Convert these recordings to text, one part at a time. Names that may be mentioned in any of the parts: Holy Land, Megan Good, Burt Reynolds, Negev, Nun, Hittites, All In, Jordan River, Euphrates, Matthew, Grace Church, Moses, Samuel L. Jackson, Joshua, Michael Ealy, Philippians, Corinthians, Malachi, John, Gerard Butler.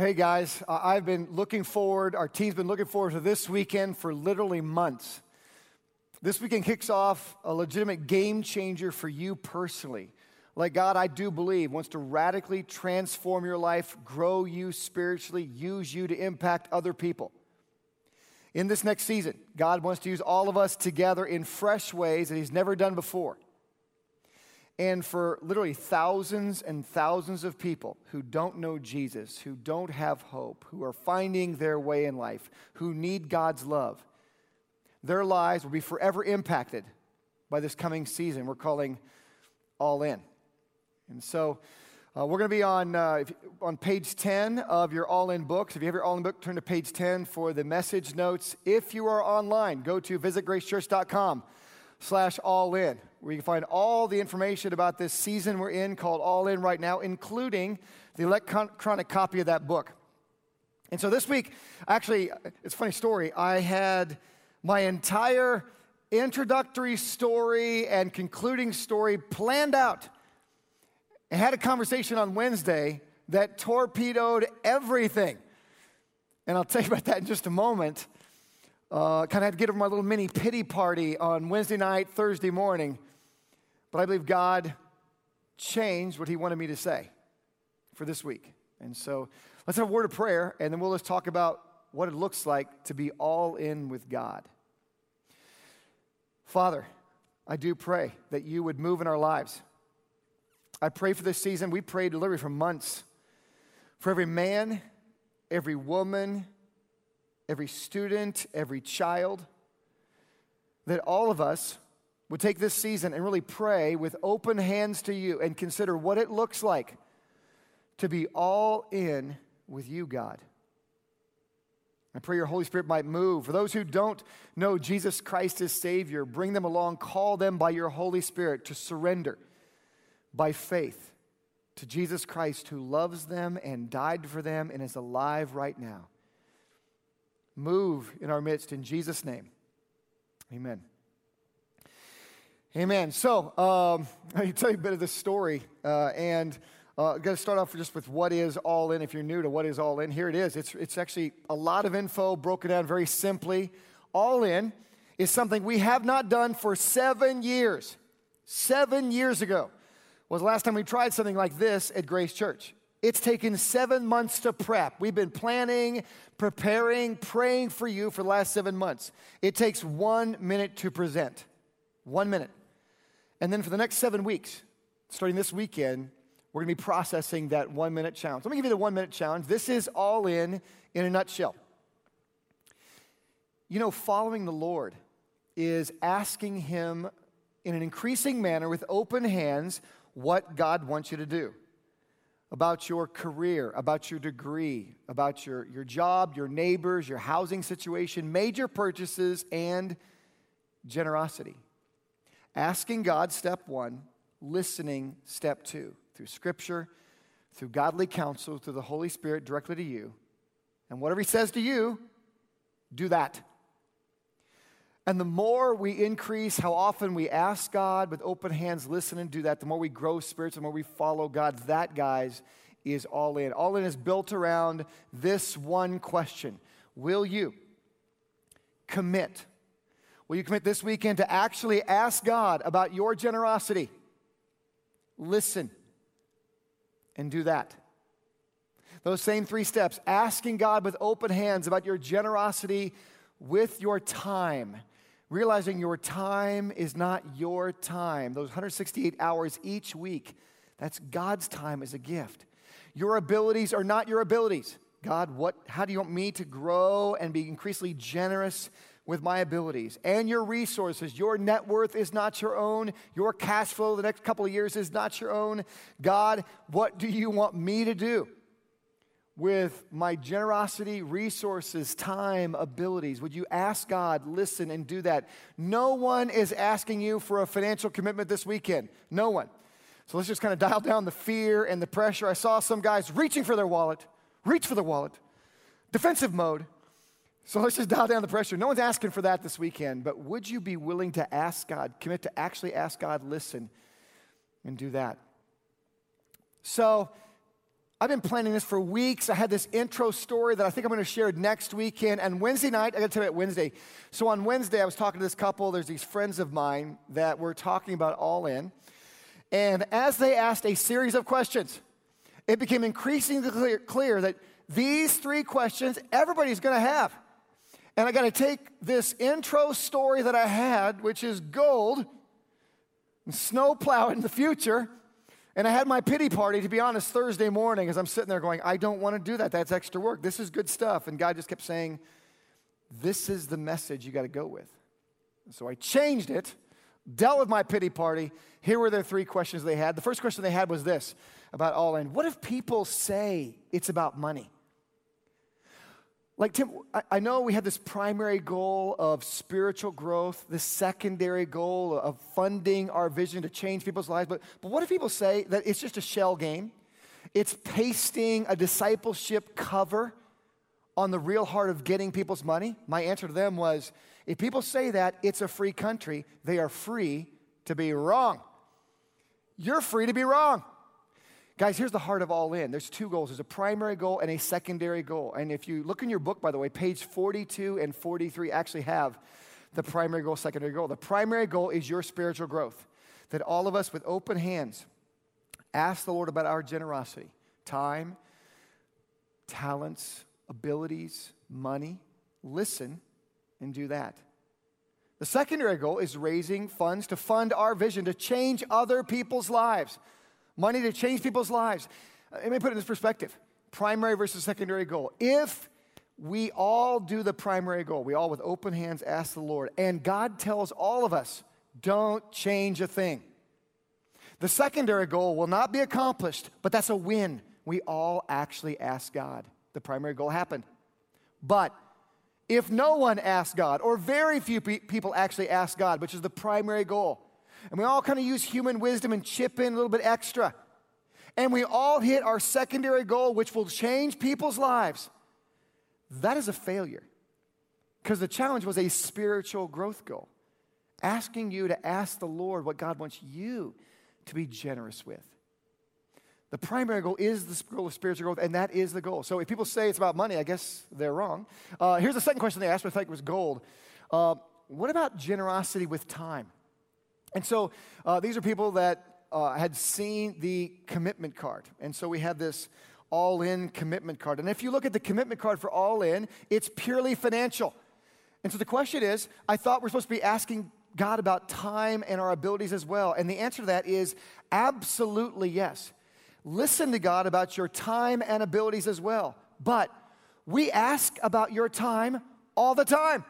Hey guys, I've been looking forward, our team's been looking forward to this weekend for literally months. This weekend kicks off a legitimate game changer for you personally. Like God, I do believe, wants to radically transform your life, grow you spiritually, use you to impact other people. In this next season, God wants to use all of us together in fresh ways that He's never done before. And for literally thousands and thousands of people who don't know Jesus, who don't have hope, who are finding their way in life, who need God's love, their lives will be forever impacted by this coming season we're calling All In. And so we're going to be on page 10 of your All In books. If you have your All In book, turn to page 10 for the message notes. If you are online, go to visitgracechurch.com/all-in. where you can find all the information about this season we're in called All In right now, including the electronic copy of that book. And so this week, actually, it's a funny story. I had my entire introductory story and concluding story planned out. I had a conversation on Wednesday that torpedoed everything. And I'll tell you about that in just a moment. Kind of had to get over my little mini pity party on Wednesday night, Thursday morning. But I believe God changed what He wanted me to say for this week. And so let's have a word of prayer, and then we'll just talk about what it looks like to be all in with God. Father, I do pray that You would move in our lives. I pray for this season. We prayed literally for months. For every man, every woman, every student, every child, that all of us would take this season and really pray with open hands to You and consider what it looks like to be all in with You, God. I pray Your Holy Spirit might move. For those who don't know Jesus Christ as Savior, bring them along, call them by Your Holy Spirit to surrender by faith to Jesus Christ, who loves them and died for them and is alive right now. Move in our midst in Jesus' name. Amen. Amen. So, I'll tell you a bit of this story. I'm going to start off just with what is All In. If you're new to what is All In, here it is. It's actually a lot of info broken down very simply. All In is something we have not done for 7 years. 7 years ago was the last time we tried something like this at Grace Church. It's taken 7 months to prep. We've been planning, preparing, praying for you for the last 7 months. It takes 1 minute to present. 1 minute. And then for the next 7 weeks, starting this weekend, we're going to be processing that 1 minute challenge. Let me give you the 1 minute challenge. This is All in a nutshell. You know, following the Lord is asking Him in an increasing manner with open hands what God wants you to do. About your career, about your degree, about your job, your neighbors, your housing situation, major purchases, and generosity. Asking God, step one. Listening, step two. Through Scripture, through godly counsel, through the Holy Spirit directly to you. And whatever He says to you, do that. And the more we increase how often we ask God with open hands, listen and do that, the more we grow spiritually, the more we follow God. That, guys, is all in. All in is built around this one question. Will you commit? Will you commit this weekend to actually ask God about your generosity? Listen and do that. Those same three steps, asking God with open hands about your generosity with your time, realizing your time is not your time. Those 168 hours each week, that's God's time as a gift. Your abilities are not your abilities. God, how do You want me to grow and be increasingly generous with my abilities? And your resources, your net worth is not your own. Your cash flow the next couple of years is not your own. God, what do You want me to do? with my generosity, resources, time, abilities? Would you ask God, listen, and do that? No one is asking you for a financial commitment this weekend. No one. So let's just kind of dial down the fear and the pressure. I saw some guys reaching for their wallet. Reach for the wallet. Defensive mode. So let's just dial down the pressure. No one's asking for that this weekend, but would you be willing to ask God, commit to actually ask God, listen, and do that? So I've been planning this for weeks. I had this intro story that I think I'm going to share next weekend. And Wednesday night, I got to tell you about Wednesday. So on Wednesday, I was talking to this couple. There's these friends of mine that were talking about All In. And as they asked a series of questions, it became increasingly clear that these three questions everybody's going to have. And I got to take this intro story that I had, which is gold and snowplow in the future. And I had my pity party, to be honest, Thursday morning as I'm sitting there going, I don't want to do that. That's extra work. This is good stuff. And God just kept saying, this is the message you got to go with. And so I changed it, dealt with my pity party. Here were their three questions they had. The first question they had was this about All In. What if people say it's about money? Like, Tim, I know we had this primary goal of spiritual growth, this secondary goal of funding our vision to change people's lives, but what if people say that it's just a shell game? It's pasting a discipleship cover on the real heart of getting people's money? My answer to them was, if people say that it's a free country, they are free to be wrong. You're free to be wrong. Guys, here's the heart of All In. There's two goals. There's a primary goal and a secondary goal. And if you look in your book, by the way, page 42 and 43 actually have the primary goal, secondary goal. The primary goal is your spiritual growth, that all of us with open hands ask the Lord about our generosity, time, talents, abilities, money. Listen and do that. The secondary goal is raising funds to fund our vision to change other people's lives. Money to change people's lives. Let me put it in this perspective. Primary versus secondary goal. If we all do the primary goal, we all with open hands ask the Lord, and God tells all of us, don't change a thing. The secondary goal will not be accomplished, but that's a win. We all actually ask God. The primary goal happened. But if no one asks God, or very few people actually ask God, which is the primary goal, and we all kind of use human wisdom and chip in a little bit extra. And we all hit our secondary goal, which will change people's lives. That is a failure. Because the challenge was a spiritual growth goal. Asking you to ask the Lord what God wants you to be generous with. The primary goal is the goal of spiritual growth, and that is the goal. So if people say it's about money, I guess they're wrong. Here's the second question they asked, which I think was gold. What about generosity with time? And so these are people that had seen the commitment card. And so we had this all-in commitment card. And if you look at the commitment card for all-in, it's purely financial. And so the question is, I thought we're supposed to be asking God about time and our abilities as well. And the answer to that is absolutely yes. Listen to God about your time and abilities as well. But we ask about your time all the time.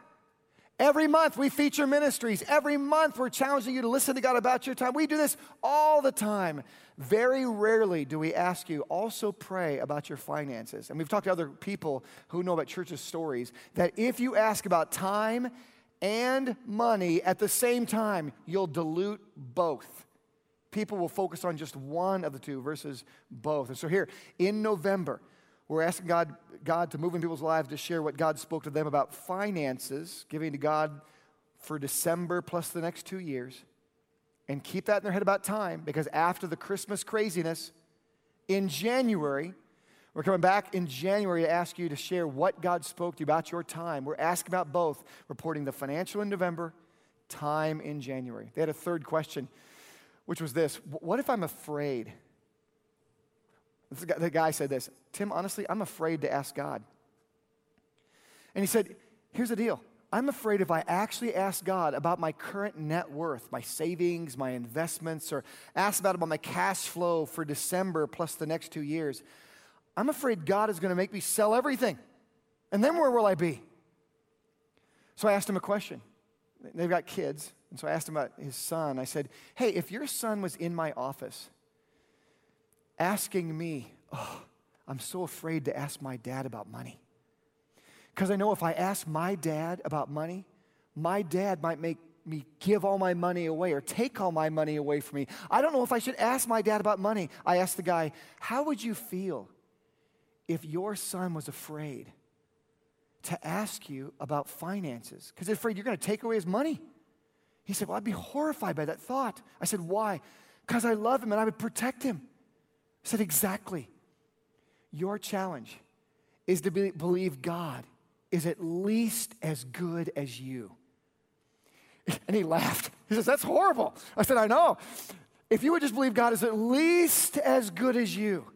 Every month we feature ministries. Every month we're challenging you to listen to God about your time. We do this all the time. Very rarely do we ask you also pray about your finances. And we've talked to other people who know about churches' stories that if you ask about time and money at the same time, you'll dilute both. People will focus on just one of the two versus both. And so here, in November, we're asking God to move in people's lives to share what God spoke to them about finances, giving to God for December plus the next 2 years. And keep that in their head about time, because after the Christmas craziness, in January, we're coming back in January to ask you to share what God spoke to you about your time. We're asking about both, reporting the financial in November, time in January. They had a third question, which was this: what if I'm afraid? The guy said this, Tim, honestly, I'm afraid to ask God. And he said, here's the deal. I'm afraid if I actually ask God about my current net worth, my savings, my investments, or ask about my cash flow for December plus the next 2 years, I'm afraid God is going to make me sell everything. And then where will I be? So I asked him a question. They've got kids. And so I asked him about his son. I said, hey, if your son was in my office asking me, oh, I'm so afraid to ask my dad about money. Because I know if I ask my dad about money, my dad might make me give all my money away or take all my money away from me. I don't know if I should ask my dad about money. I asked the guy, how would you feel if your son was afraid to ask you about finances? Because they're afraid you're going to take away his money. He said, well, I'd be horrified by that thought. I said, why? Because I love him and I would protect him. I said, exactly. Your challenge is to believe God is at least as good as you. And he laughed. He says, that's horrible. I said, I know. If you would just believe God is at least as good as you,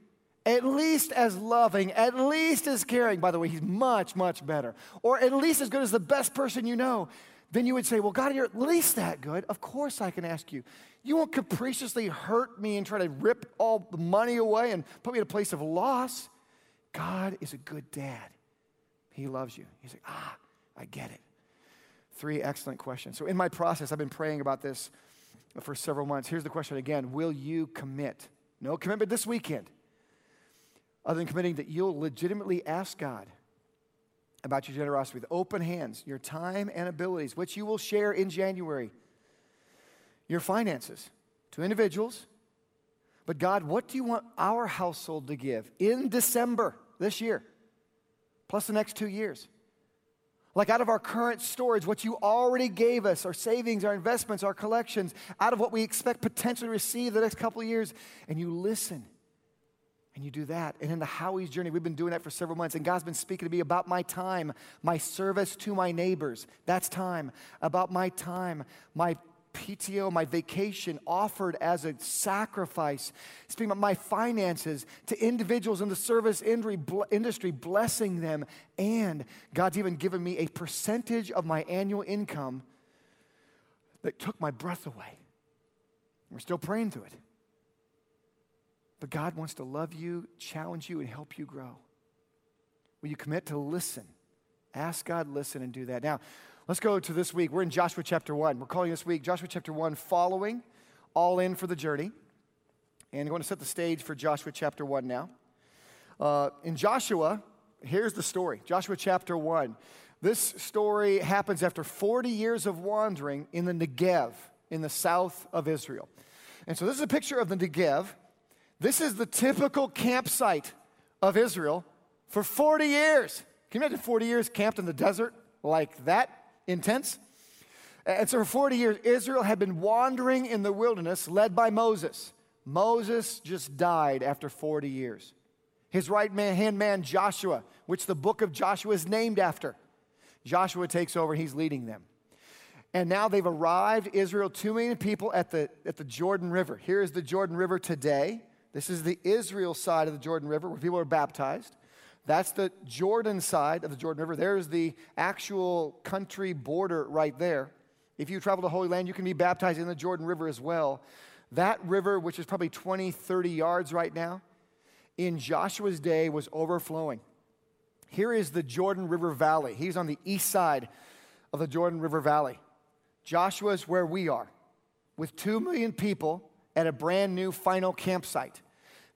at least as loving, at least as caring, by the way, he's much, much better, or at least as good as the best person you know, then you would say, well, God, you're at least that good. Of course I can ask you. You won't capriciously hurt me and try to rip all the money away and put me in a place of loss. God is a good dad. He loves you. He's like, I get it. Three excellent questions. So in my process, I've been praying about this for several months. Here's the question again. Will you commit? No commitment this weekend, other than committing that you'll legitimately ask God about your generosity with open hands, your time and abilities, which you will share in January, your finances to individuals. But God, what do you want our household to give in December this year, plus the next 2 years? Like out of our current storage, what you already gave us, our savings, our investments, our collections, out of what we expect potentially to receive the next couple of years, and you listen. And you do that. And in the Howie's journey, we've been doing that for several months. And God's been speaking to me about my time, my service to my neighbors. That's time. About my time, my PTO, my vacation offered as a sacrifice. Speaking about my finances to individuals in the service industry, blessing them. And God's even given me a percentage of my annual income that took my breath away. We're still praying through it. But God wants to love you, challenge you, and help you grow. Will you commit to listen? Ask God, listen, and do that. Now, let's go to this week. We're in Joshua chapter 1. We're calling this week Joshua chapter 1, Following, All In for the Journey. And I'm going to set the stage for Joshua chapter 1 now. In Joshua, here's the story. Joshua chapter 1. This story happens after 40 years of wandering in the Negev, in the south of Israel. And so this is a picture of the Negev. This is the typical campsite of Israel for 40 years. Can you imagine 40 years camped in the desert like that? Intense. And so for 40 years, Israel had been wandering in the wilderness led by Moses. Moses just died after 40 years. His right-hand man, Joshua, which the book of Joshua is named after. Joshua takes over. He's leading them. And now they've arrived, Israel, 2 million people at the Jordan River. Here is the Jordan River today. This is the Israel side of the Jordan River where people are baptized. That's the Jordan side of the Jordan River. There's the actual country border right there. If you travel to Holy Land, you can be baptized in the Jordan River as well. That river, which is probably 20, 30 yards right now, in Joshua's day was overflowing. Here is the Jordan River Valley. He's on the east side of the Jordan River Valley. Joshua's where we are, with 2 million people at a brand new final campsite.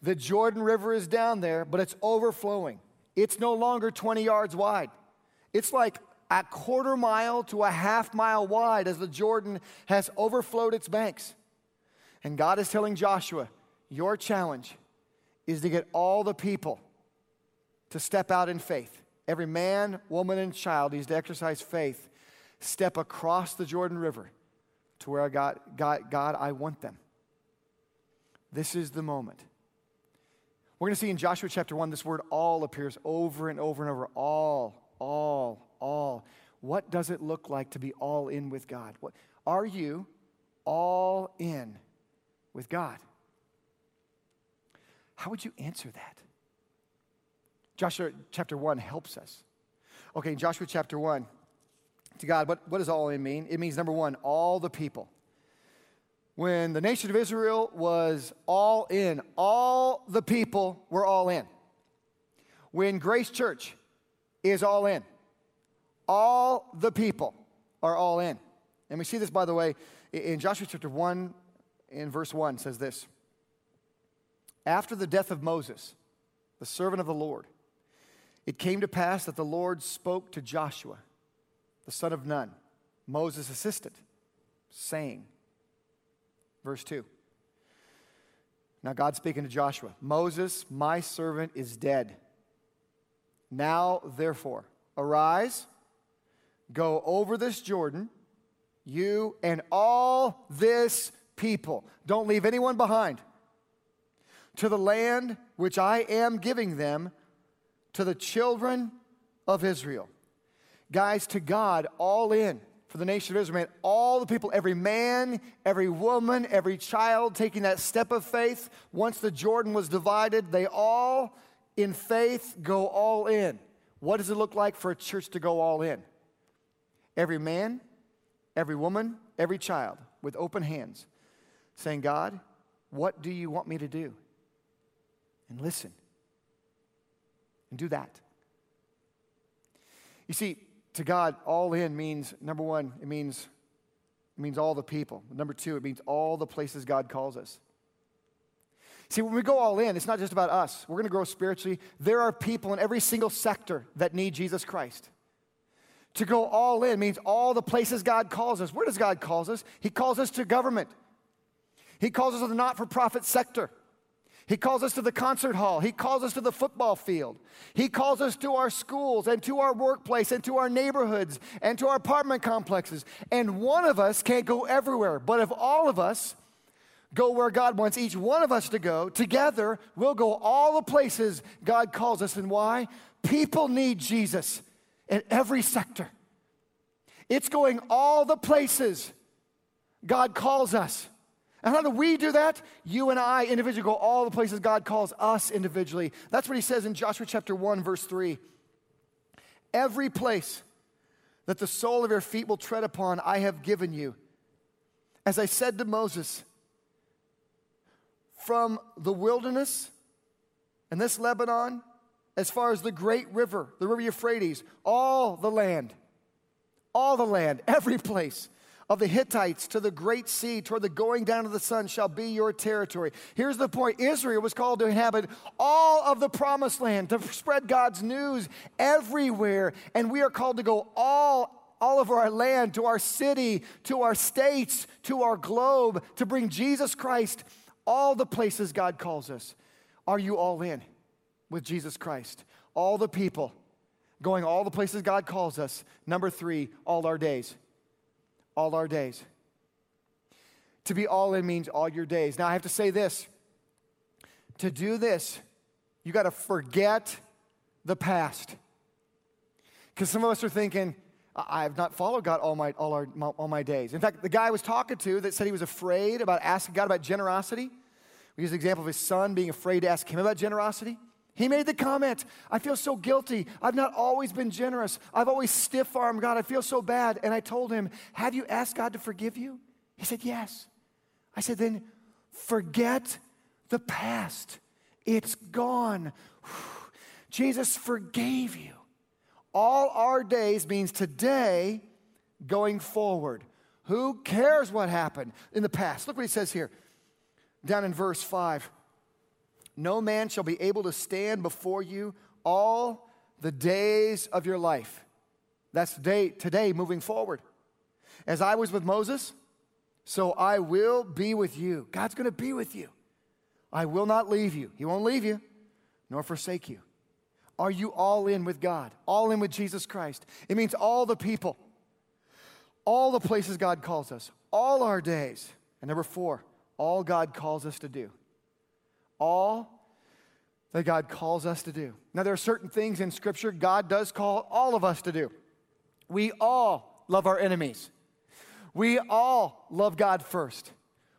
The Jordan River is down there, but it's overflowing. It's no longer 20 yards wide. It's like a quarter mile to a half mile wide as the Jordan has overflowed its banks. And God is telling Joshua, your challenge is to get all the people to step out in faith. Every man, woman, and child needs to exercise faith. Step across the Jordan River to where God, I want them. This is the moment. We're going to see in Joshua chapter 1, this word all appears over and over and over. All. What does it look like to be all in with God? What, are you all in with God? How would you answer that? Joshua chapter 1 helps us. Okay, in Joshua chapter 1, to God, what does all in mean? It means, number one, all the people. When the nation of Israel was all in, all the people were all in. When Grace Church is all in, all the people are all in. And we see this, by the way, in Joshua chapter 1, in verse 1, says this. After the death of Moses, the servant of the Lord. It came to pass that the Lord spoke to Joshua, the son of Nun, Moses' assistant, saying, verse 2. Now God's speaking to Joshua, Moses, my servant, is dead. Now, therefore, arise, go over this Jordan, you and all this people. Don't leave anyone behind. To the land which I am giving them, to the children of Israel. Guys, to God, all in. For the nation of Israel, man, all the people, every man, every woman, every child taking that step of faith. Once the Jordan was divided, they all, in faith, go all in. What does it look like for a church to go all in? Every man, every woman, every child with open hands saying, God, what do you want me to do? And listen and do that. You see, to God, all in means, number one, it means all the people. Number two, it means all the places God calls us. See, when we go all in, it's not just about us. We're going to grow spiritually. There are people in every single sector that need Jesus Christ. To go all in means all the places God calls us. Where does God call us? He calls us to government. He calls us to the not-for-profit sector. He calls us to the concert hall. He calls us to the football field. He calls us to our schools and to our workplace and to our neighborhoods and to our apartment complexes. And one of us can't go everywhere. But if all of us go where God wants each one of us to go, together we'll go all the places God calls us. And why? People need Jesus in every sector. It's going all the places God calls us. And how do we do that? You and I individually go all the places God calls us individually. That's what he says in Joshua chapter 1, verse 3. Every place that the sole of your feet will tread upon, I have given you. As I said to Moses, from the wilderness and this Lebanon, as far as the great river, the river Euphrates, all the land, every place, of the Hittites to the great sea, toward the going down of the sun shall be your territory. Here's the point. Israel was called to inhabit all of the promised land, to spread God's news everywhere. And we are called to go all over our land, to our city, to our states, to our globe, to bring Jesus Christ all the places God calls us. Are you all in with Jesus Christ? All the people going all the places God calls us. Number three, all our days. All our days. To be all in means all your days. Now I have to say this. To do this, you got to forget the past. Because some of us are thinking, I have not followed God all my days. In fact, the guy I was talking to that said he was afraid about asking God about generosity. We use the example of his son being afraid to ask him about generosity. He made the comment, I feel so guilty. I've not always been generous. I've always stiff-armed God. I feel so bad. And I told him, have you asked God to forgive you? He said, yes. I said, then forget the past. It's gone. Whew. Jesus forgave you. All our days means today going forward. Who cares what happened in the past? Look what he says here down in verse 5. No man shall be able to stand before you all the days of your life. That's today moving forward. As I was with Moses, so I will be with you. God's going to be with you. I will not leave you. He won't leave you, nor forsake you. Are you all in with God? All in with Jesus Christ? It means all the people, all the places God calls us, all our days. And number four, all God calls us to do. All that God calls us to do. Now, there are certain things in Scripture God does call all of us to do. We all love our enemies. We all love God first.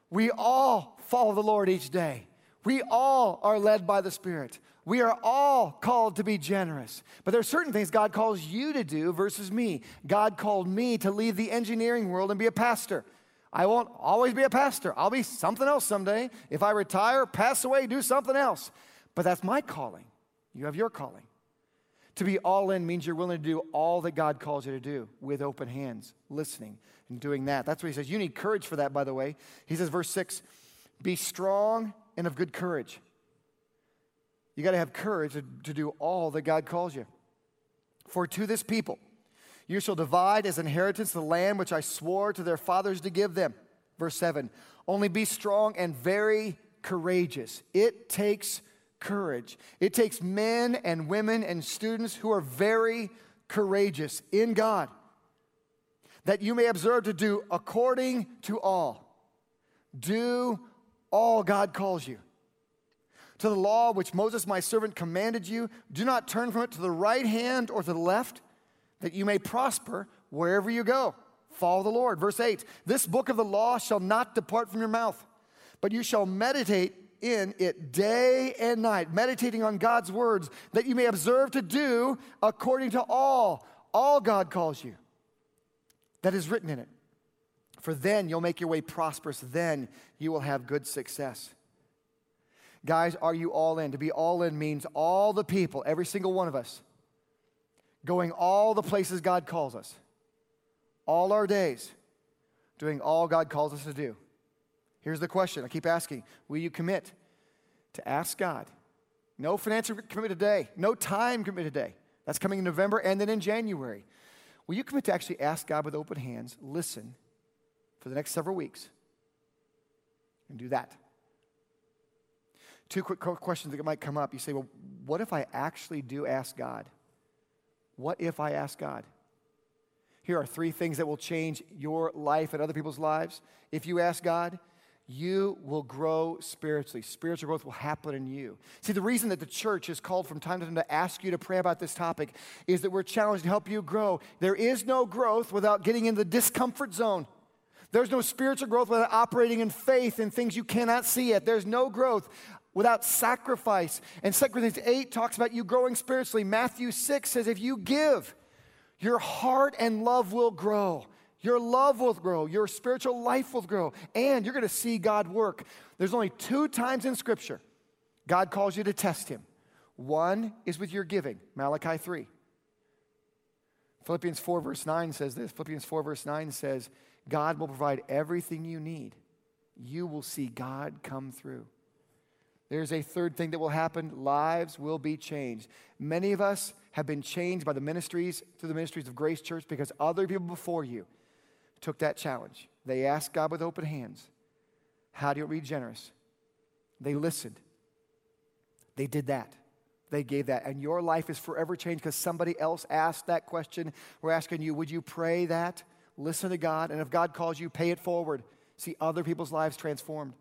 We all follow the Lord each day. We all are led by the Spirit. We are all called to be generous. But there are certain things God calls you to do versus me. God called me to leave the engineering world and be a pastor. I won't always be a pastor. I'll be something else someday. If I retire, pass away, do something else. But that's my calling. You have your calling. To be all in means you're willing to do all that God calls you to do with open hands, listening and doing that. That's what he says. You need courage for that, by the way. He says, verse 6, be strong and of good courage. You got to have courage to do all that God calls you. For to this people you shall divide as inheritance the land which I swore to their fathers to give them. Verse 7, only be strong and very courageous. It takes courage. It takes men and women and students who are very courageous in God, that you may observe to do according to all. Do all God calls you. To the law which Moses my servant commanded you, do not turn from it to the right hand or to the left, that you may prosper wherever you go. Follow the Lord. Verse 8, this book of the law shall not depart from your mouth, but you shall meditate in it day and night, meditating on God's words, that you may observe to do according to all God calls you, that is written in it. For then you'll make your way prosperous, then you will have good success. Guys, are you all in? To be all in means all the people, every single one of us, going all the places God calls us, all our days, doing all God calls us to do. Here's the question I keep asking. Will you commit to ask God? No financial commitment today. No time commitment today. That's coming in November and then in January. Will you commit to actually ask God with open hands, listen for the next several weeks, and do that? Two quick questions that might come up. You say, well, what if I actually do ask God? What if I ask God? Here are three things that will change your life and other people's lives. If you ask God, you will grow spiritually. Spiritual growth will happen in you. See, the reason that the church is called from time to time to ask you to pray about this topic is that we're challenged to help you grow. There is no growth without getting into the discomfort zone. There's no spiritual growth without operating in faith in things you cannot see yet. There's no growth without sacrifice. And 2 Corinthians 8 talks about you growing spiritually. Matthew 6 says if you give, your heart and love will grow. Your love will grow. Your spiritual life will grow. And you're going to see God work. There's only two times in Scripture God calls you to test Him. One is with your giving, Malachi 3. Philippians 4 verse 9 says this. Philippians 4 verse 9 says, God will provide everything you need. You will see God come through. There's a third thing that will happen. Lives will be changed. Many of us have been changed by the ministries, through the ministries of Grace Church, because other people before you took that challenge. They asked God with open hands, how do you be generous? They listened. They did that. They gave that. And your life is forever changed because somebody else asked that question. We're asking you, would you pray that? Listen to God. And if God calls you, pay it forward. See other people's lives transformed.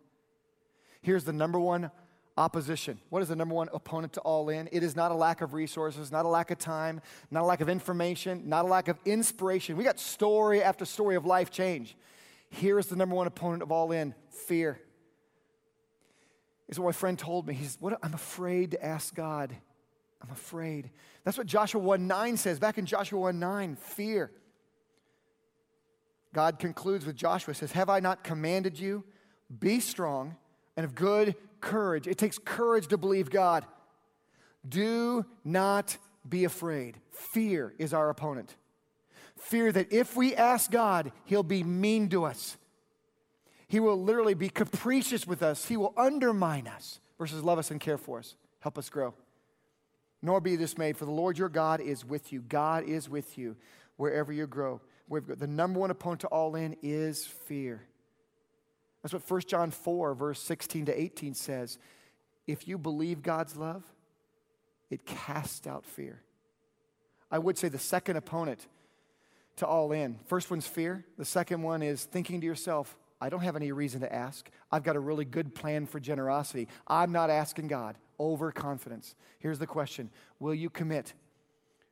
Here's the number one opposition. What is the number one opponent to all in? It is not a lack of resources, not a lack of time, not a lack of information, not a lack of inspiration. We got story after story of life change. Here is the number one opponent of all in, fear. It's what my friend told me. He says, I'm afraid to ask God. I'm afraid. That's what Joshua 1:9 says. Back in Joshua 1:9, fear. God concludes with Joshua, says, have I not commanded you? Be strong and of good courage. It takes courage to believe God. Do not be afraid. Fear is our opponent. Fear that if we ask God, He'll be mean to us. He will literally be capricious with us. He will undermine us versus love us and care for us, help us grow. Nor be dismayed, for the Lord your God is with you. God is with you wherever you grow. The number one opponent to all in is fear. That's what 1 John 4, verse 16 to 18 says. If you believe God's love, it casts out fear. I would say the second opponent to all in. First one's fear. The second one is thinking to yourself, I don't have any reason to ask. I've got a really good plan for generosity. I'm not asking God. Overconfidence. Here's the question. Will you commit?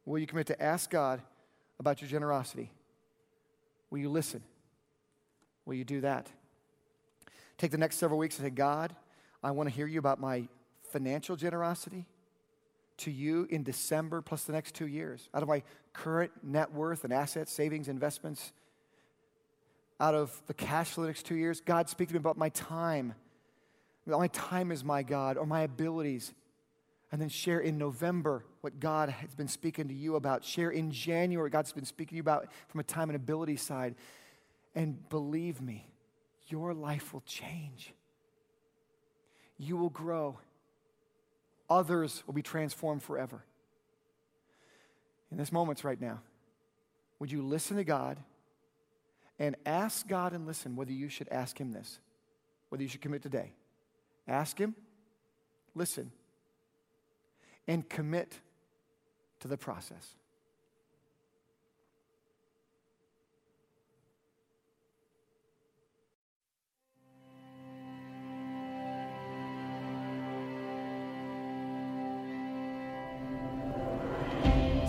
Will you commit to ask God about your generosity? Will you listen? Will you do that? Take the next several weeks and say, God, I want to hear you about my financial generosity to you in December plus the next 2 years. Out of my current net worth and assets, savings, investments, out of the cash for the next 2 years, God, speak to me about my time. My time is my God, or my abilities. And then share in November what God has been speaking to you about. Share in January what God's been speaking to you about from a time and ability side. And believe me, your life will change. You will grow. others will be transformed forever. In this moment right now, would you listen to God and ask God and listen whether you should ask him this, whether you should commit today. Ask him, listen, and commit to the process.